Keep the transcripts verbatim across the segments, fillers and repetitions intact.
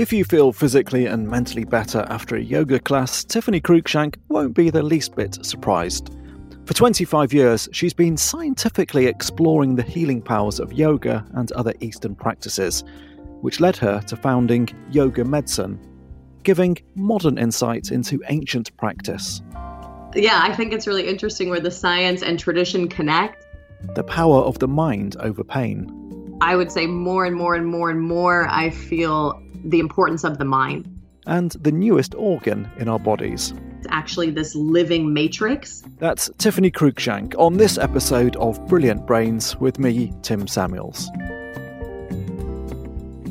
If you feel physically and mentally better after a yoga class, Tiffany Cruikshank won't be the least bit surprised. For twenty-five years, she's been scientifically exploring the healing powers of yoga and other Eastern practices, which led her to founding Yoga Medicine, giving modern insight into ancient practice. Yeah, I think it's really interesting where the science and tradition connect. The power of the mind over pain. I would say more and more and more and more I feel the importance of the mind. And the newest organ in our bodies. It's actually this living matrix. That's Tiffany Cruikshank on this episode of Brilliant Brains with me, Tim Samuels.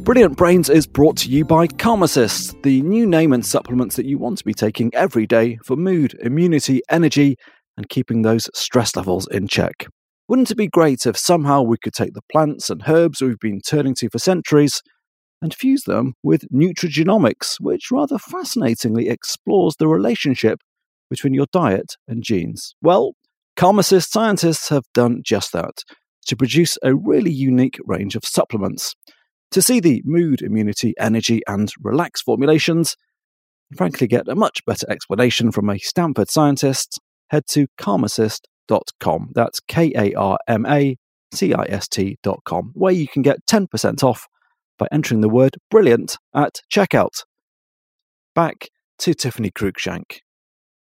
Brilliant Brains is brought to you by Karmacists, the new name and supplements that you want to be taking every day for mood, immunity, energy, and keeping those stress levels in check. Wouldn't it be great if somehow we could take the plants and herbs we've been turning to for centuries and fuse them with nutrigenomics, which rather fascinatingly explores the relationship between your diet and genes? Well, Karmacist scientists have done just that, to produce a really unique range of supplements. To see the mood, immunity, energy, and relax formulations, and frankly get a much better explanation from a Stanford scientist, head to karmacist dot com. That's K A R M A C I S T dot com, where you can get ten percent off by entering the word brilliant at checkout. Back to Tiffany Cruikshank.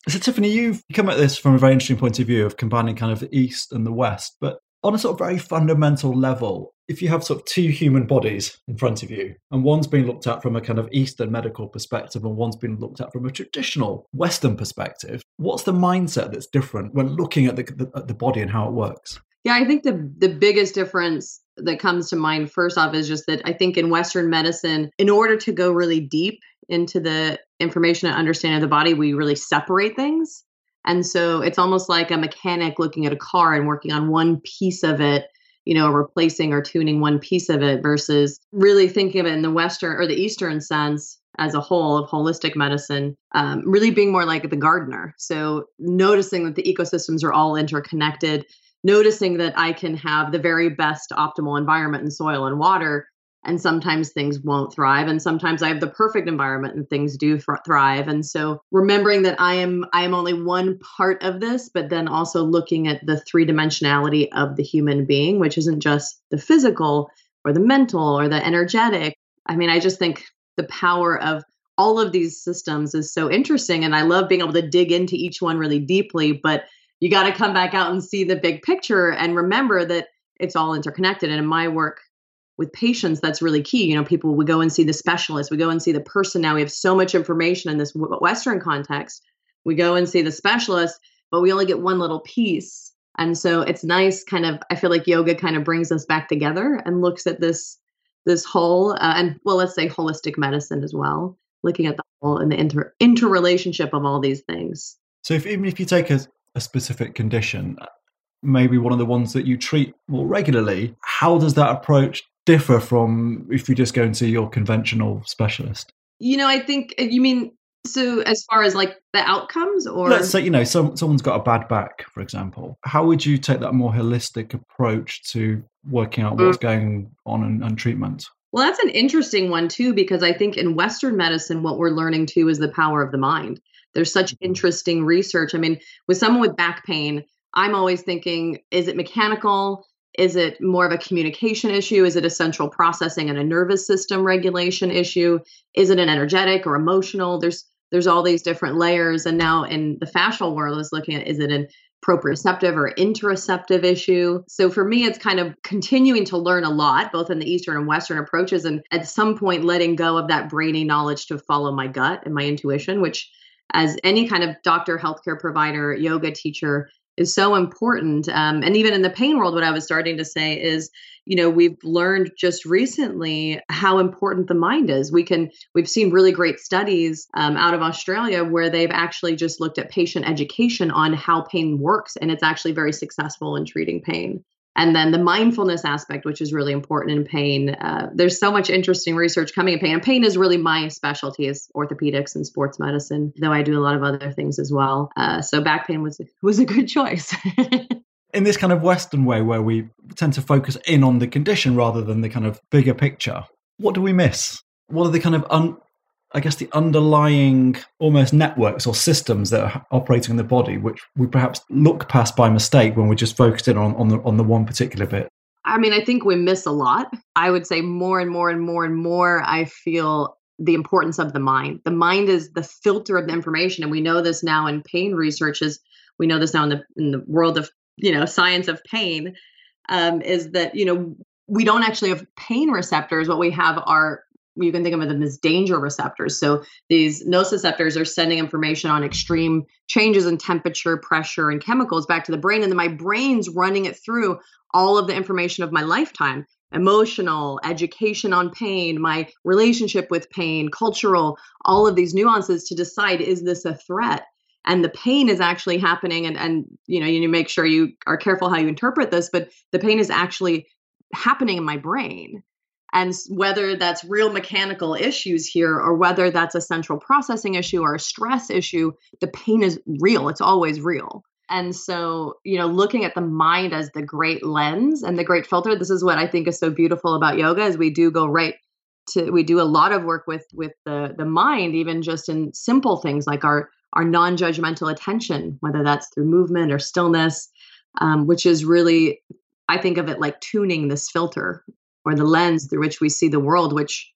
So, Tiffany, you've come at this from a very interesting point of view of combining kind of the East and the West, but on a sort of very fundamental level, if you have sort of two human bodies in front of you, and one's been looked at from a kind of Eastern medical perspective and one's been looked at from a traditional Western perspective, what's the mindset that's different when looking at the, the, at the body and how it works? Yeah, I think the, the biggest difference that comes to mind first off is just that I think in Western medicine, in order to go really deep into the information and understanding of the body, we really separate things. And so it's almost like a mechanic looking at a car and working on one piece of it, you know, replacing or tuning one piece of it versus really thinking of it in the Western or the Eastern sense as a whole of holistic medicine, um, really being more like the gardener. So noticing that the ecosystems are all interconnected, noticing that I can have the very best optimal environment in soil and water, and sometimes things won't thrive. And sometimes I have the perfect environment and things do th- thrive. And so remembering that I am I am only one part of this, but then also looking at the three dimensionality of the human being, which isn't just the physical or the mental or the energetic. I mean, I just think the power of all of these systems is so interesting. And I love being able to dig into each one really deeply, but you got to come back out and see the big picture and remember that it's all interconnected. And in my work with patients, that's really key. You know, people, we go and see the specialist, we go and see the person. Now we have so much information in this Western context. We go and see the specialist, but we only get one little piece. And so it's nice kind of, I feel like yoga kind of brings us back together and looks at this, this whole, uh, and well, let's say holistic medicine as well, looking at the whole and the inter interrelationship of all these things. So if, even if you take a, a specific condition, maybe one of the ones that you treat more regularly, how does that approach differ from if you just go and see your conventional specialist? You know, I think you mean, so as far as like the outcomes or... Let's say, you know, some, someone's got a bad back, for example. How would you take that more holistic approach to working out what's going on and, and treatment? Well, that's an interesting one too, because I think in Western medicine, what we're learning too is the power of the mind. There's such interesting research. I mean, with someone with back pain, I'm always thinking, is it mechanical? Is it more of a communication issue? Is it a central processing and a nervous system regulation issue? Is it an energetic or emotional? There's there's all these different layers. And now in the fascial world is looking at, is it an proprioceptive or interoceptive issue? So for me, it's kind of continuing to learn a lot, both in the Eastern and Western approaches, and at some point letting go of that brainy knowledge to follow my gut and my intuition, which as any kind of doctor, healthcare provider, yoga teacher, is so important. Um, and even in the pain world, what I was starting to say is, you know, we've learned just recently how important the mind is. We can, we've seen really great studies um, out of Australia where they've actually just looked at patient education on how pain works. And it's actually very successful in treating pain. And then the mindfulness aspect, which is really important in pain. Uh, there's so much interesting research coming in pain. And pain is really my specialty is orthopedics and sports medicine, though I do a lot of other things as well. Uh, so back pain was, was a good choice. In this kind of Western way where we tend to focus in on the condition rather than the kind of bigger picture, what do we miss? what are the kind of, un, I guess, the underlying almost networks or systems that are operating in the body, which we perhaps look past by mistake when we're just focused in on, on the on the one particular bit? I mean, I think we miss a lot. I would say more and more and more and more, I feel the importance of the mind. The mind is the filter of the information. And we know this now in pain research is, we know this now in the in the world of, you know, science of pain, um, is that, you know, we don't actually have pain receptors. What we have are, you can think of them as danger receptors. So these nociceptors are sending information on extreme changes in temperature, pressure, and chemicals back to the brain. And then my brain's running it through all of the information of my lifetime, emotional, education on pain, my relationship with pain, cultural, all of these nuances to decide, is this a threat? And the pain is actually happening. And, and you know, you need to make sure you are careful how you interpret this, but the pain is actually happening in my brain. And whether that's real mechanical issues here, or whether that's a central processing issue or a stress issue, the pain is real. It's always real. And so, you know, looking at the mind as the great lens and the great filter, this is what I think is so beautiful about yoga, is we do go right to, we do a lot of work with with the, the mind, even just in simple things like our, our non-judgmental attention, whether that's through movement or stillness, um, which is really, I think of it like tuning this filter, or the lens through which we see the world, which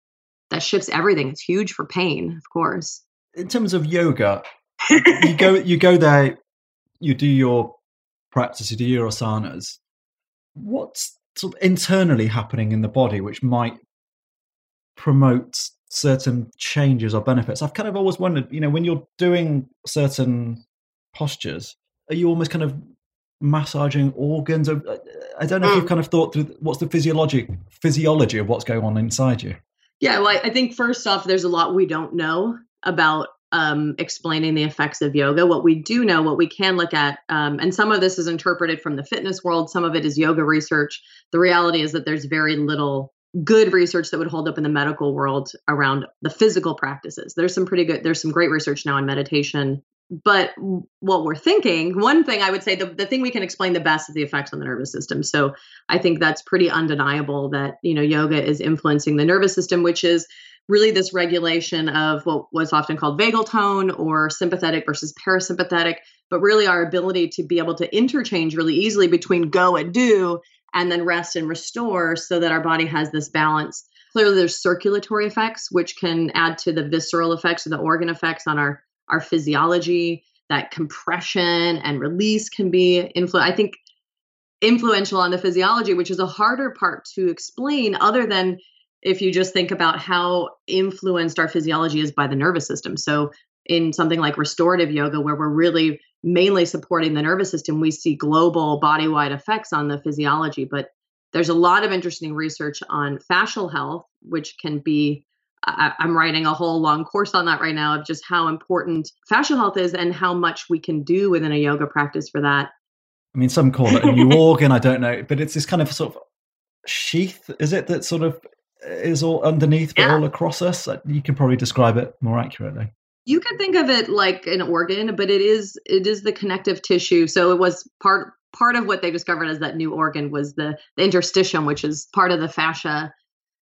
that shifts everything. It's huge for pain, of course. In terms of yoga, you go you go there, you do your practice, you do your asanas. What's sort of internally happening in the body which might promote certain changes or benefits? I've kind of always wondered, you know, when you're doing certain postures, are you almost kind of massaging organs? I don't know mm. if you've kind of thought through what's the physiologic physiology of what's going on inside you. Yeah, well, I think first off, there's a lot we don't know about um, explaining the effects of yoga. What we do know, what we can look at, um, and some of this is interpreted from the fitness world, some of it is yoga research. The reality is that there's very little good research that would hold up in the medical world around the physical practices. There's some pretty good, there's some great research now in meditation. But what we're thinking, one thing I would say, the, the thing we can explain the best is the effects on the nervous system. So I think that's pretty undeniable that, you know, yoga is influencing the nervous system, which is really this regulation of what was often called vagal tone, or sympathetic versus parasympathetic, but really our ability to be able to interchange really easily between go and do, and then rest and restore, so that our body has this balance. Clearly there's circulatory effects, which can add to the visceral effects and the organ effects on our our physiology, that compression and release can be, influ- I think, influential on the physiology, which is a harder part to explain, other than if you just think about how influenced our physiology is by the nervous system. So in something like restorative yoga, where we're really mainly supporting the nervous system, we see global body-wide effects on the physiology. But there's a lot of interesting research on fascial health, which can be, I'm writing a whole long course on that right now, of just how important fascial health is and how much we can do within a yoga practice for that. I mean, some call it a new organ, I don't know, but it's this kind of sort of sheath, is it, that sort of is all underneath, but yeah, all across us? You can probably describe it more accurately. You can think of it like an organ, but it is it is the connective tissue. So it was part part of what they discovered as that new organ was the, the interstitium, which is part of the fascia.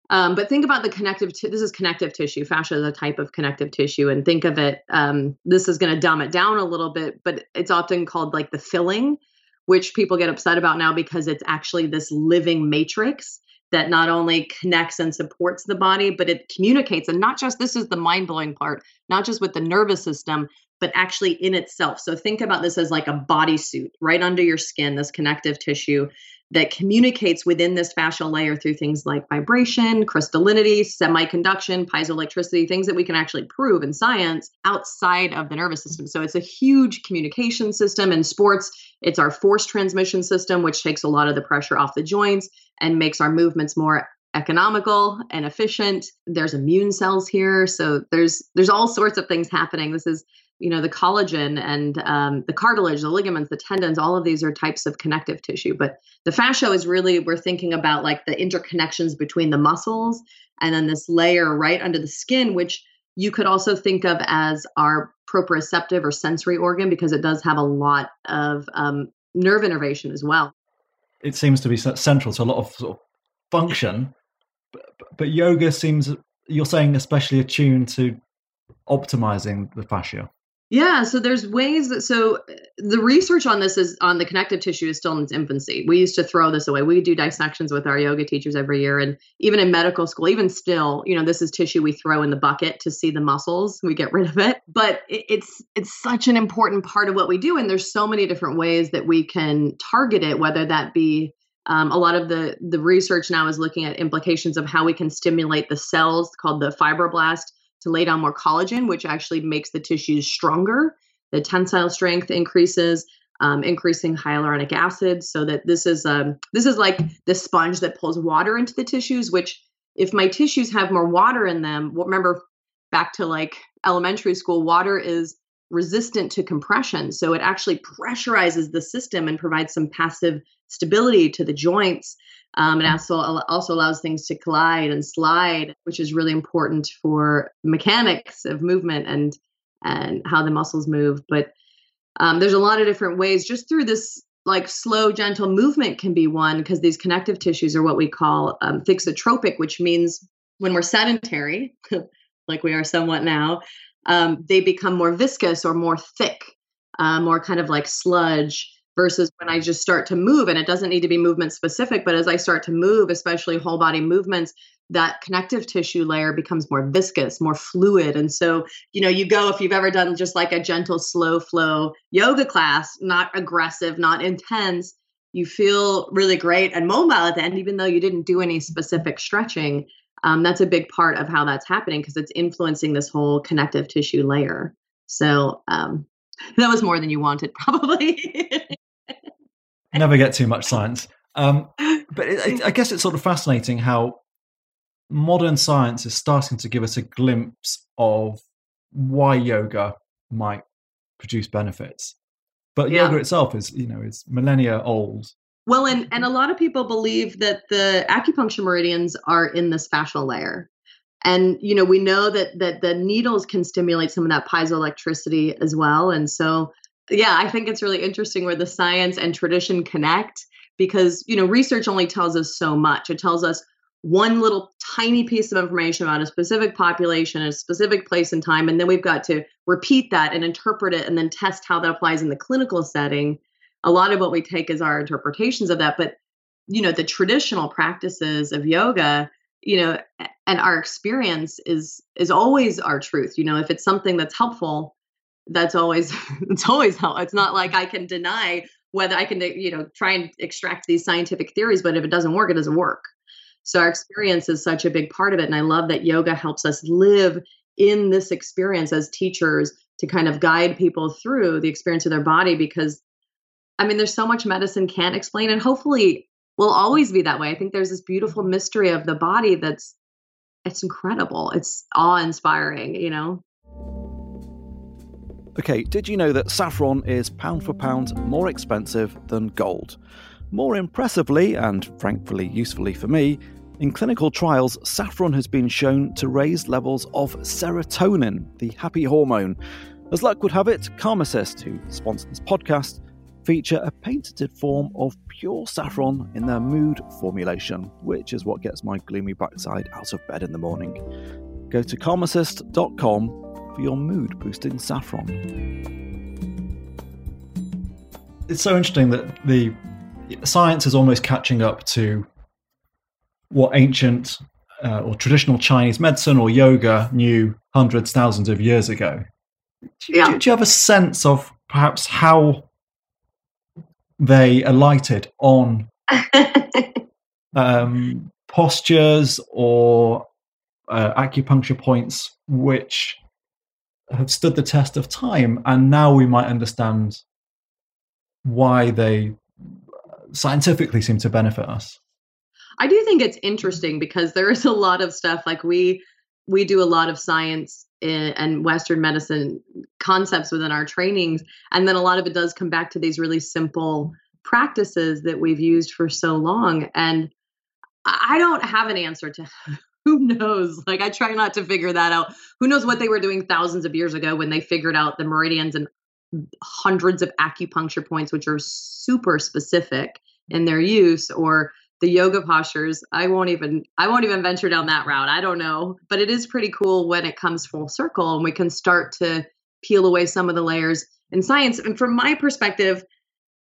Um, but think about the connective, t- this is connective tissue. Fascia is a type of connective tissue, and think of it, um, this is going to dumb it down a little bit, but it's often called like the filling, which people get upset about now, because it's actually this living matrix that not only connects and supports the body, but it communicates. And not just, this is the mind-blowing part, not just with the nervous system, but actually in itself. So think about this as like a bodysuit right under your skin, this connective tissue that communicates within this fascial layer through things like vibration, crystallinity, semiconduction, piezoelectricity, things that we can actually prove in science outside of the nervous system. So it's a huge communication system. In sports, it's our force transmission system, which takes a lot of the pressure off the joints and makes our movements more economical and efficient. There's immune cells here. So there's there's all sorts of things happening. This is, you know, the collagen and um, the cartilage, the ligaments, the tendons, all of these are types of connective tissue. But the fascia is really, we're thinking about like the interconnections between the muscles, and then this layer right under the skin, which you could also think of as our proprioceptive or sensory organ, because it does have a lot of um, nerve innervation as well. It seems to be central to a lot of sort of function, but, but yoga seems you're saying especially attuned to optimizing the fascia. Yeah. So there's ways that, so the research on this is on the connective tissue is still in its infancy. We used to throw this away. We do dissections with our yoga teachers every year. And even in medical school, even still, you know, this is tissue we throw in the bucket to see the muscles. We get rid of it, but it, it's, it's such an important part of what we do. And there's so many different ways that we can target it, whether that be Um, a lot of the, the research now is looking at implications of how we can stimulate the cells called the fibroblast to lay down more collagen, which actually makes the tissues stronger. The tensile strength increases, um, increasing hyaluronic acid. So that this is um, this is like the sponge that pulls water into the tissues, which if my tissues have more water in them, remember back to like elementary school, water is resistant to compression. So it actually pressurizes the system and provides some passive stability to the joints. Um, it also, also allows things to collide and slide, which is really important for mechanics of movement and, and how the muscles move. But um, there's a lot of different ways just through this, like slow, gentle movement can be one, because these connective tissues are what we call um, thixotropic, which means when we're sedentary, like we are somewhat now, Um, they become more viscous or more thick, uh, more kind of like sludge, versus when I just start to move. And it doesn't need to be movement specific, but as I start to move, especially whole body movements, that connective tissue layer becomes more viscous, more fluid. And so, you know, you go, if you've ever done just like a gentle, slow flow yoga class, not aggressive, not intense, you feel really great and mobile at the end, even though you didn't do any specific stretching. Um, that's a big part of how that's happening, because it's influencing this whole connective tissue layer. So um, that was more than you wanted, probably. Never get too much science. Um, but it, it, I guess it's sort of fascinating how modern science is starting to give us a glimpse of why yoga might produce benefits. But yeah. Yoga itself is, you know, is millennia old. Well, and, and a lot of people believe that the acupuncture meridians are in this fascial layer. And, you know, we know that that the needles can stimulate some of that piezoelectricity as well. And so, yeah, I think it's really interesting where the science and tradition connect, because, you know, research only tells us so much. It tells us one little tiny piece of information about a specific population, a specific place and time. And then we've got to repeat that and interpret it and then test how that applies in the clinical setting. A lot of what we take is our interpretations of that, but, you know, the traditional practices of yoga, you know, and our experience is, is always our truth. You know, if it's something that's helpful, that's always, it's always helpful. It's not like I can deny whether I can, you know, try and extract these scientific theories, but if it doesn't work, it doesn't work. So our experience is such a big part of it. And I love that yoga helps us live in this experience as teachers to kind of guide people through the experience of their body, because I mean, there's so much medicine can't explain, and hopefully will always be that way. I think there's this beautiful mystery of the body that's, it's incredible. It's awe-inspiring, you know? Okay, did you know that saffron is pound for pound more expensive than gold? More impressively, and frankly usefully for me, in clinical trials, saffron has been shown to raise levels of serotonin, the happy hormone. As luck would have it, Karmacists, who sponsor this podcast, feature a patented form of pure saffron in their mood formulation, which is what gets my gloomy backside out of bed in the morning. Go to karmacist dot com for your mood-boosting saffron. It's so interesting that the science is almost catching up to what ancient uh, or traditional Chinese medicine or yoga knew hundreds, thousands of years ago. Do you, yeah. do, do you have a sense of perhaps how they alighted on um, postures or uh, acupuncture points which have stood the test of time, and now we might understand why they scientifically seem to benefit us? I do think it's interesting, because there is a lot of stuff, like we we do a lot of science and Western medicine concepts within our trainings. And then a lot of it does come back to these really simple practices that we've used for so long. And I don't have an answer to who knows. Like, I try not to figure that out. Who knows what they were doing thousands of years ago when they figured out the meridians and hundreds of acupuncture points, which are super specific in their use, or the yoga postures, I won't even, I won't even venture down that route. I don't know, but it is pretty cool when it comes full circle and we can start to peel away some of the layers in science. And from my perspective,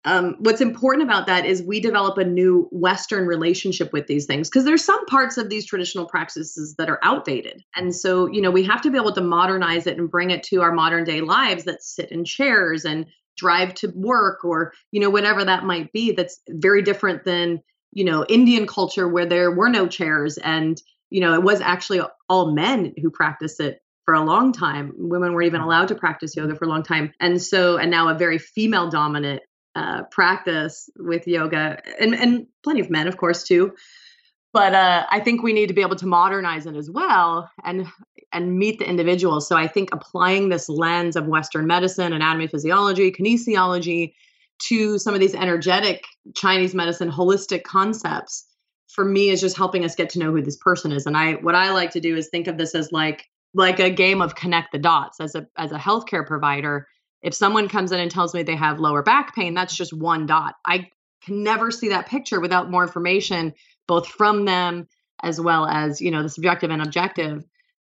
um, what's important about that is we develop a new Western relationship with these things, because there's some parts of these traditional practices that are outdated. And so, you know, we have to be able to modernize it and bring it to our modern day lives that sit in chairs and drive to work, or, you know, whatever that might be. That's very different than, you know, Indian culture, where there were no chairs and, you know, it was actually all men who practiced it for a long time. Women were even allowed to practice yoga for a long time. And so, and now a very female dominant uh, practice with yoga, and, and plenty of men, of course, too. But uh, I think we need to be able to modernize it as well and and meet the individual. So I think applying this lens of Western medicine, anatomy, physiology, kinesiology to some of these energetic Chinese medicine, holistic concepts, for me, is just helping us get to know who this person is. And I, what I like to do is think of this as like, like a game of connect the dots. As a, as a healthcare provider, if someone comes in and tells me they have lower back pain, that's just one dot. I can never see that picture without more information, both from them as well as, you know, the subjective and objective.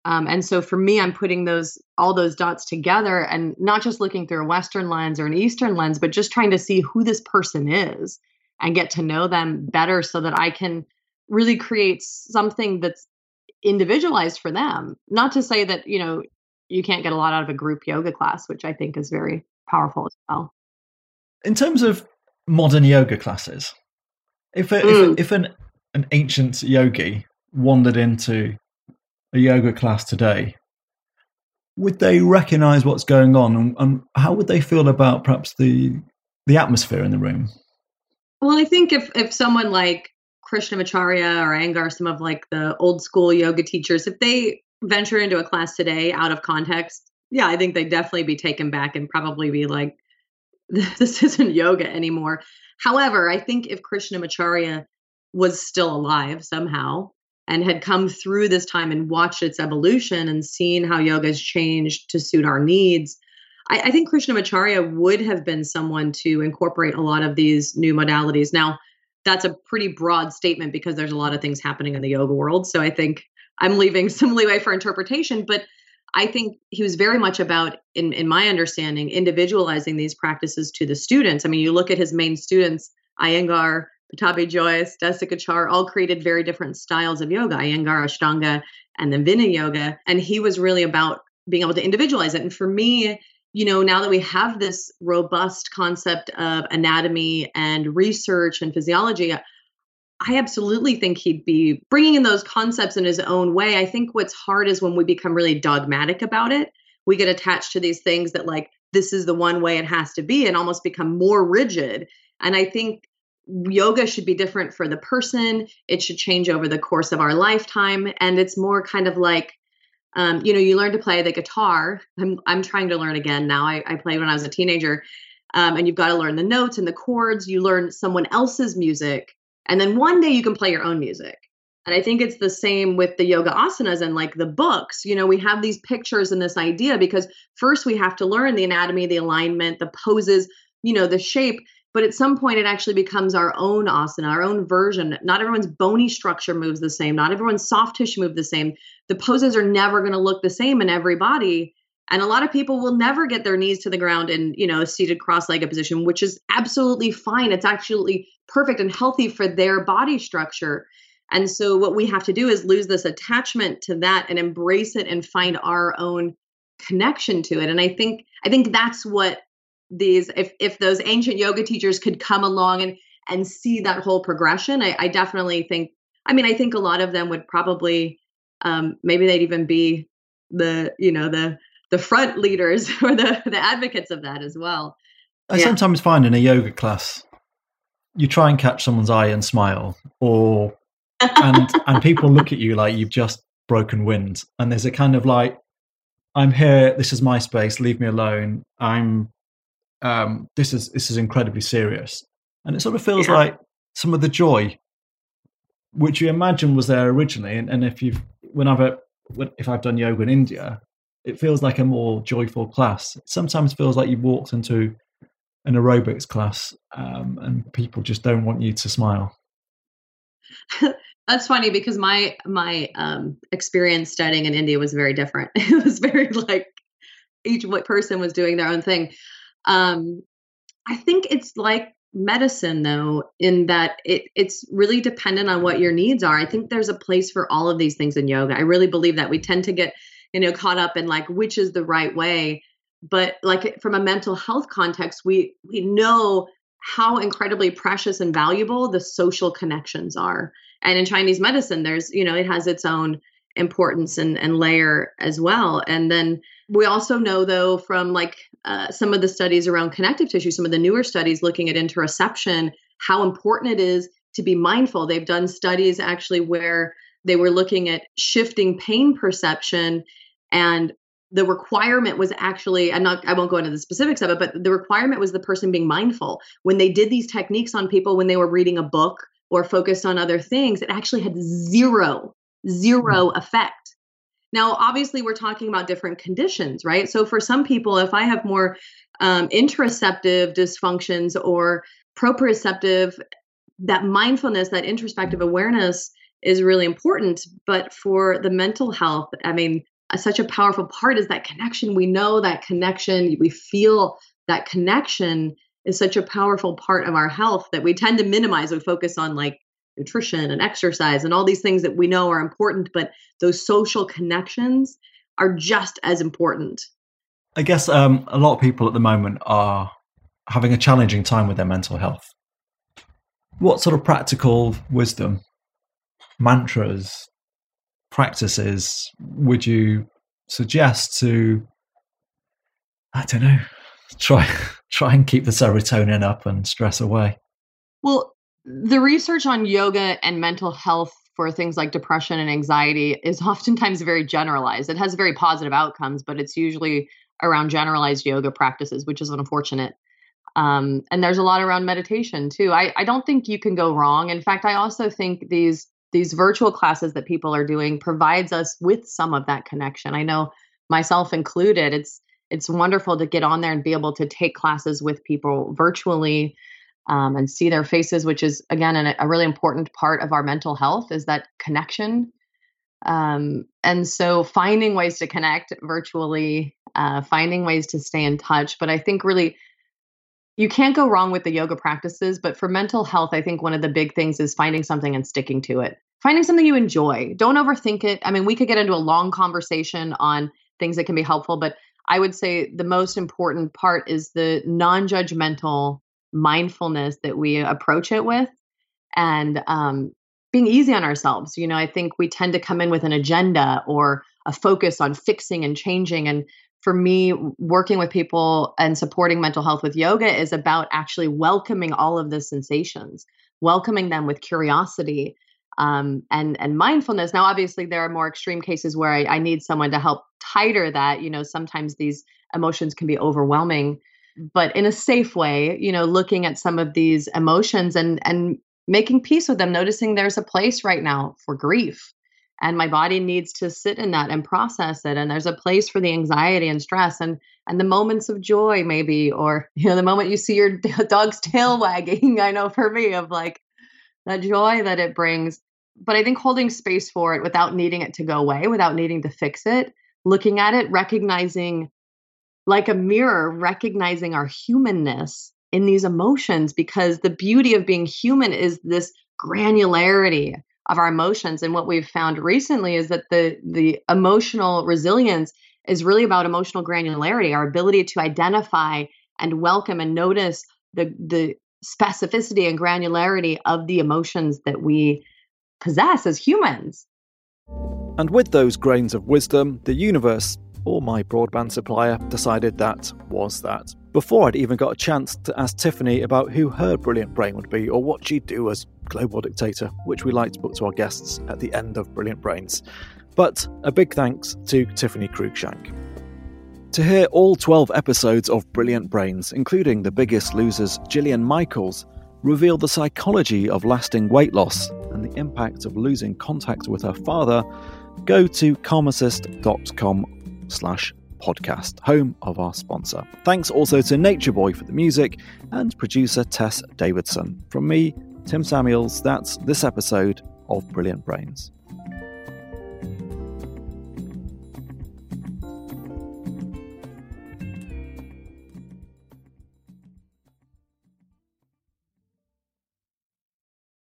Um, and so for me, I'm putting those, all those dots together, and not just looking through a Western lens or an Eastern lens, but just trying to see who this person is and get to know them better so that I can really create something that's individualized for them. Not to say that, you know, you can't get a lot out of a group yoga class, which I think is very powerful as well. In terms of modern yoga classes, if a, mm. if, if an, an ancient yogi wandered into a yoga class today, would they recognize what's going on, and, and how would they feel about perhaps the the atmosphere in the room? Well, I think if if someone like Krishnamacharya or Iyengar, some of like the old school yoga teachers, if they venture into a class today out of context, yeah, I think they'd definitely be taken back and probably be like, this isn't yoga anymore. However, I think if Krishnamacharya was still alive somehow and had come through this time and watched its evolution and seen how yoga has changed to suit our needs, I, I think Krishnamacharya would have been someone to incorporate a lot of these new modalities. Now, that's a pretty broad statement because there's a lot of things happening in the yoga world. So I think I'm leaving some leeway for interpretation, but I think he was very much about, in, in my understanding, individualizing these practices to the students. I mean, you look at his main students, Iyengar, Pattabhi Jois, Desikachar, all created very different styles of yoga, Iyengar, Ashtanga, and then Vinyasa yoga. And he was really about being able to individualize it. And for me, you know, now that we have this robust concept of anatomy and research and physiology, I absolutely think he'd be bringing in those concepts in his own way. I think what's hard is when we become really dogmatic about it, we get attached to these things that like, this is the one way it has to be, and almost become more rigid. And I think yoga should be different for the person. It should change over the course of our lifetime. And it's more kind of like, Um, you know, you learn to play the guitar. I'm I'm trying to learn again now. I, I played when I was a teenager. Um, and you've got to learn the notes and the chords. You learn someone else's music. And then one day you can play your own music. And I think it's the same with the yoga asanas and like the books. You know, we have these pictures and this idea because first we have to learn the anatomy, the alignment, the poses, you know, the shape. But at some point it actually becomes our own asana, our own version. Not everyone's bony structure moves the same. Not everyone's soft tissue moves the same. The poses are never going to look the same in every body. And a lot of people will never get their knees to the ground in, you know, seated cross-legged position, which is absolutely fine. It's actually perfect and healthy for their body structure. And so what we have to do is lose this attachment to that and embrace it and find our own connection to it. And I think, I think that's what these, if if those ancient yoga teachers could come along and and see that whole progression, I, I definitely think, I mean, I think a lot of them would probably, um, maybe they'd even be the, you know, the the front leaders or the, the advocates of that as well. I yeah. sometimes find in a yoga class, you try and catch someone's eye and smile, or, and and people look at you like you've just broken wind. And there's a kind of like, I'm here, this is my space, leave me alone. I'm Um, this is this is incredibly serious. And it sort of feels yeah. like some of the joy, which you imagine was there originally, and, and if you've when I've if I've done yoga in India, it feels like a more joyful class. It sometimes feels like you've walked into an aerobics class, um, and people just don't want you to smile. That's funny because my my um, experience studying in India was very different. It was very like each person was doing their own thing. Um, I think it's like medicine, though, in that it it's really dependent on what your needs are. I think there's a place for all of these things in yoga. I really believe that we tend to get, you know, caught up in like which is the right way. But like from a mental health context, we we know how incredibly precious and valuable the social connections are. And in Chinese medicine, there's, you know, it has its own importance and, and layer as well. And then we also know, though, from like uh, some of the studies around connective tissue, some of the newer studies looking at interoception, how important it is to be mindful. They've done studies actually where they were looking at shifting pain perception, and the requirement was actually, I'm not, I won't go into the specifics of it, but the requirement was the person being mindful. When they did these techniques on people, when they were reading a book or focused on other things, it actually had zero, zero effect. Now, obviously we're talking about different conditions, right? So for some people, if I have more um, interoceptive dysfunctions or proprioceptive, that mindfulness, that introspective awareness is really important. But for the mental health, I mean, such a powerful part is that connection. We know that connection, we feel that connection is such a powerful part of our health that we tend to minimize. We focus on like nutrition and exercise and all these things that we know are important, but those social connections are just as important. I guess um, a lot of people at the moment are having a challenging time with their mental health. What sort of practical wisdom, mantras, practices would you suggest to, I don't know, try try and keep the serotonin up and stress away? Well, the research on yoga and mental health for things like depression and anxiety is oftentimes very generalized. It has very positive outcomes, but it's usually around generalized yoga practices, which is unfortunate. Um, and there's a lot around meditation too. I, I don't think you can go wrong. In fact, I also think these These virtual classes that people are doing provides us with some of that connection. I know myself included, it's it's wonderful to get on there and be able to take classes with people virtually um, and see their faces, which is, again, an, a really important part of our mental health is that connection. Um, and so finding ways to connect virtually, uh, finding ways to stay in touch. But I think really you can't go wrong with the yoga practices, but for mental health, I think one of the big things is finding something and sticking to it. Finding something you enjoy. Don't overthink it. I mean, we could get into a long conversation on things that can be helpful, but I would say the most important part is the non-judgmental mindfulness that we approach it with and um, being easy on ourselves. You know, I think we tend to come in with an agenda or a focus on fixing and changing, and for me, working with people and supporting mental health with yoga is about actually welcoming all of the sensations, welcoming them with curiosity um, and, and mindfulness. Now, obviously, there are more extreme cases where I, I need someone to help tighter that. You know, sometimes these emotions can be overwhelming, but in a safe way, you know, looking at some of these emotions and, and making peace with them, noticing there's a place right now for grief. And my body needs to sit in that and process it. And there's a place for the anxiety and stress and and the moments of joy, maybe, or, you know, the moment you see your dog's tail wagging, I know for me, of like the joy that it brings. But I think holding space for it without needing it to go away, without needing to fix it, looking at it, recognizing like a mirror, recognizing our humanness in these emotions, because the beauty of being human is this granularity of our emotions. And what we've found recently is that the the emotional resilience is really about emotional granularity, our ability to identify and welcome and notice the the specificity and granularity of the emotions that we possess as humans. And with those grains of wisdom, the universe, or my broadband supplier, decided that was that. Before I'd even got a chance to ask Tiffany about who her brilliant brain would be or what she'd do as global dictator, which we like to put to our guests at the end of Brilliant Brains. But a big thanks to Tiffany Cruikshank. To hear all twelve episodes of Brilliant Brains, including The Biggest Losers, Gillian Michaels, reveal the psychology of lasting weight loss and the impact of losing contact with her father, go to karmacist dot com slash podcast, home of our sponsor. Thanks also to Nature Boy for the music and producer Tess Davidson. From me, Tim Samuels, that's this episode of Brilliant Brains.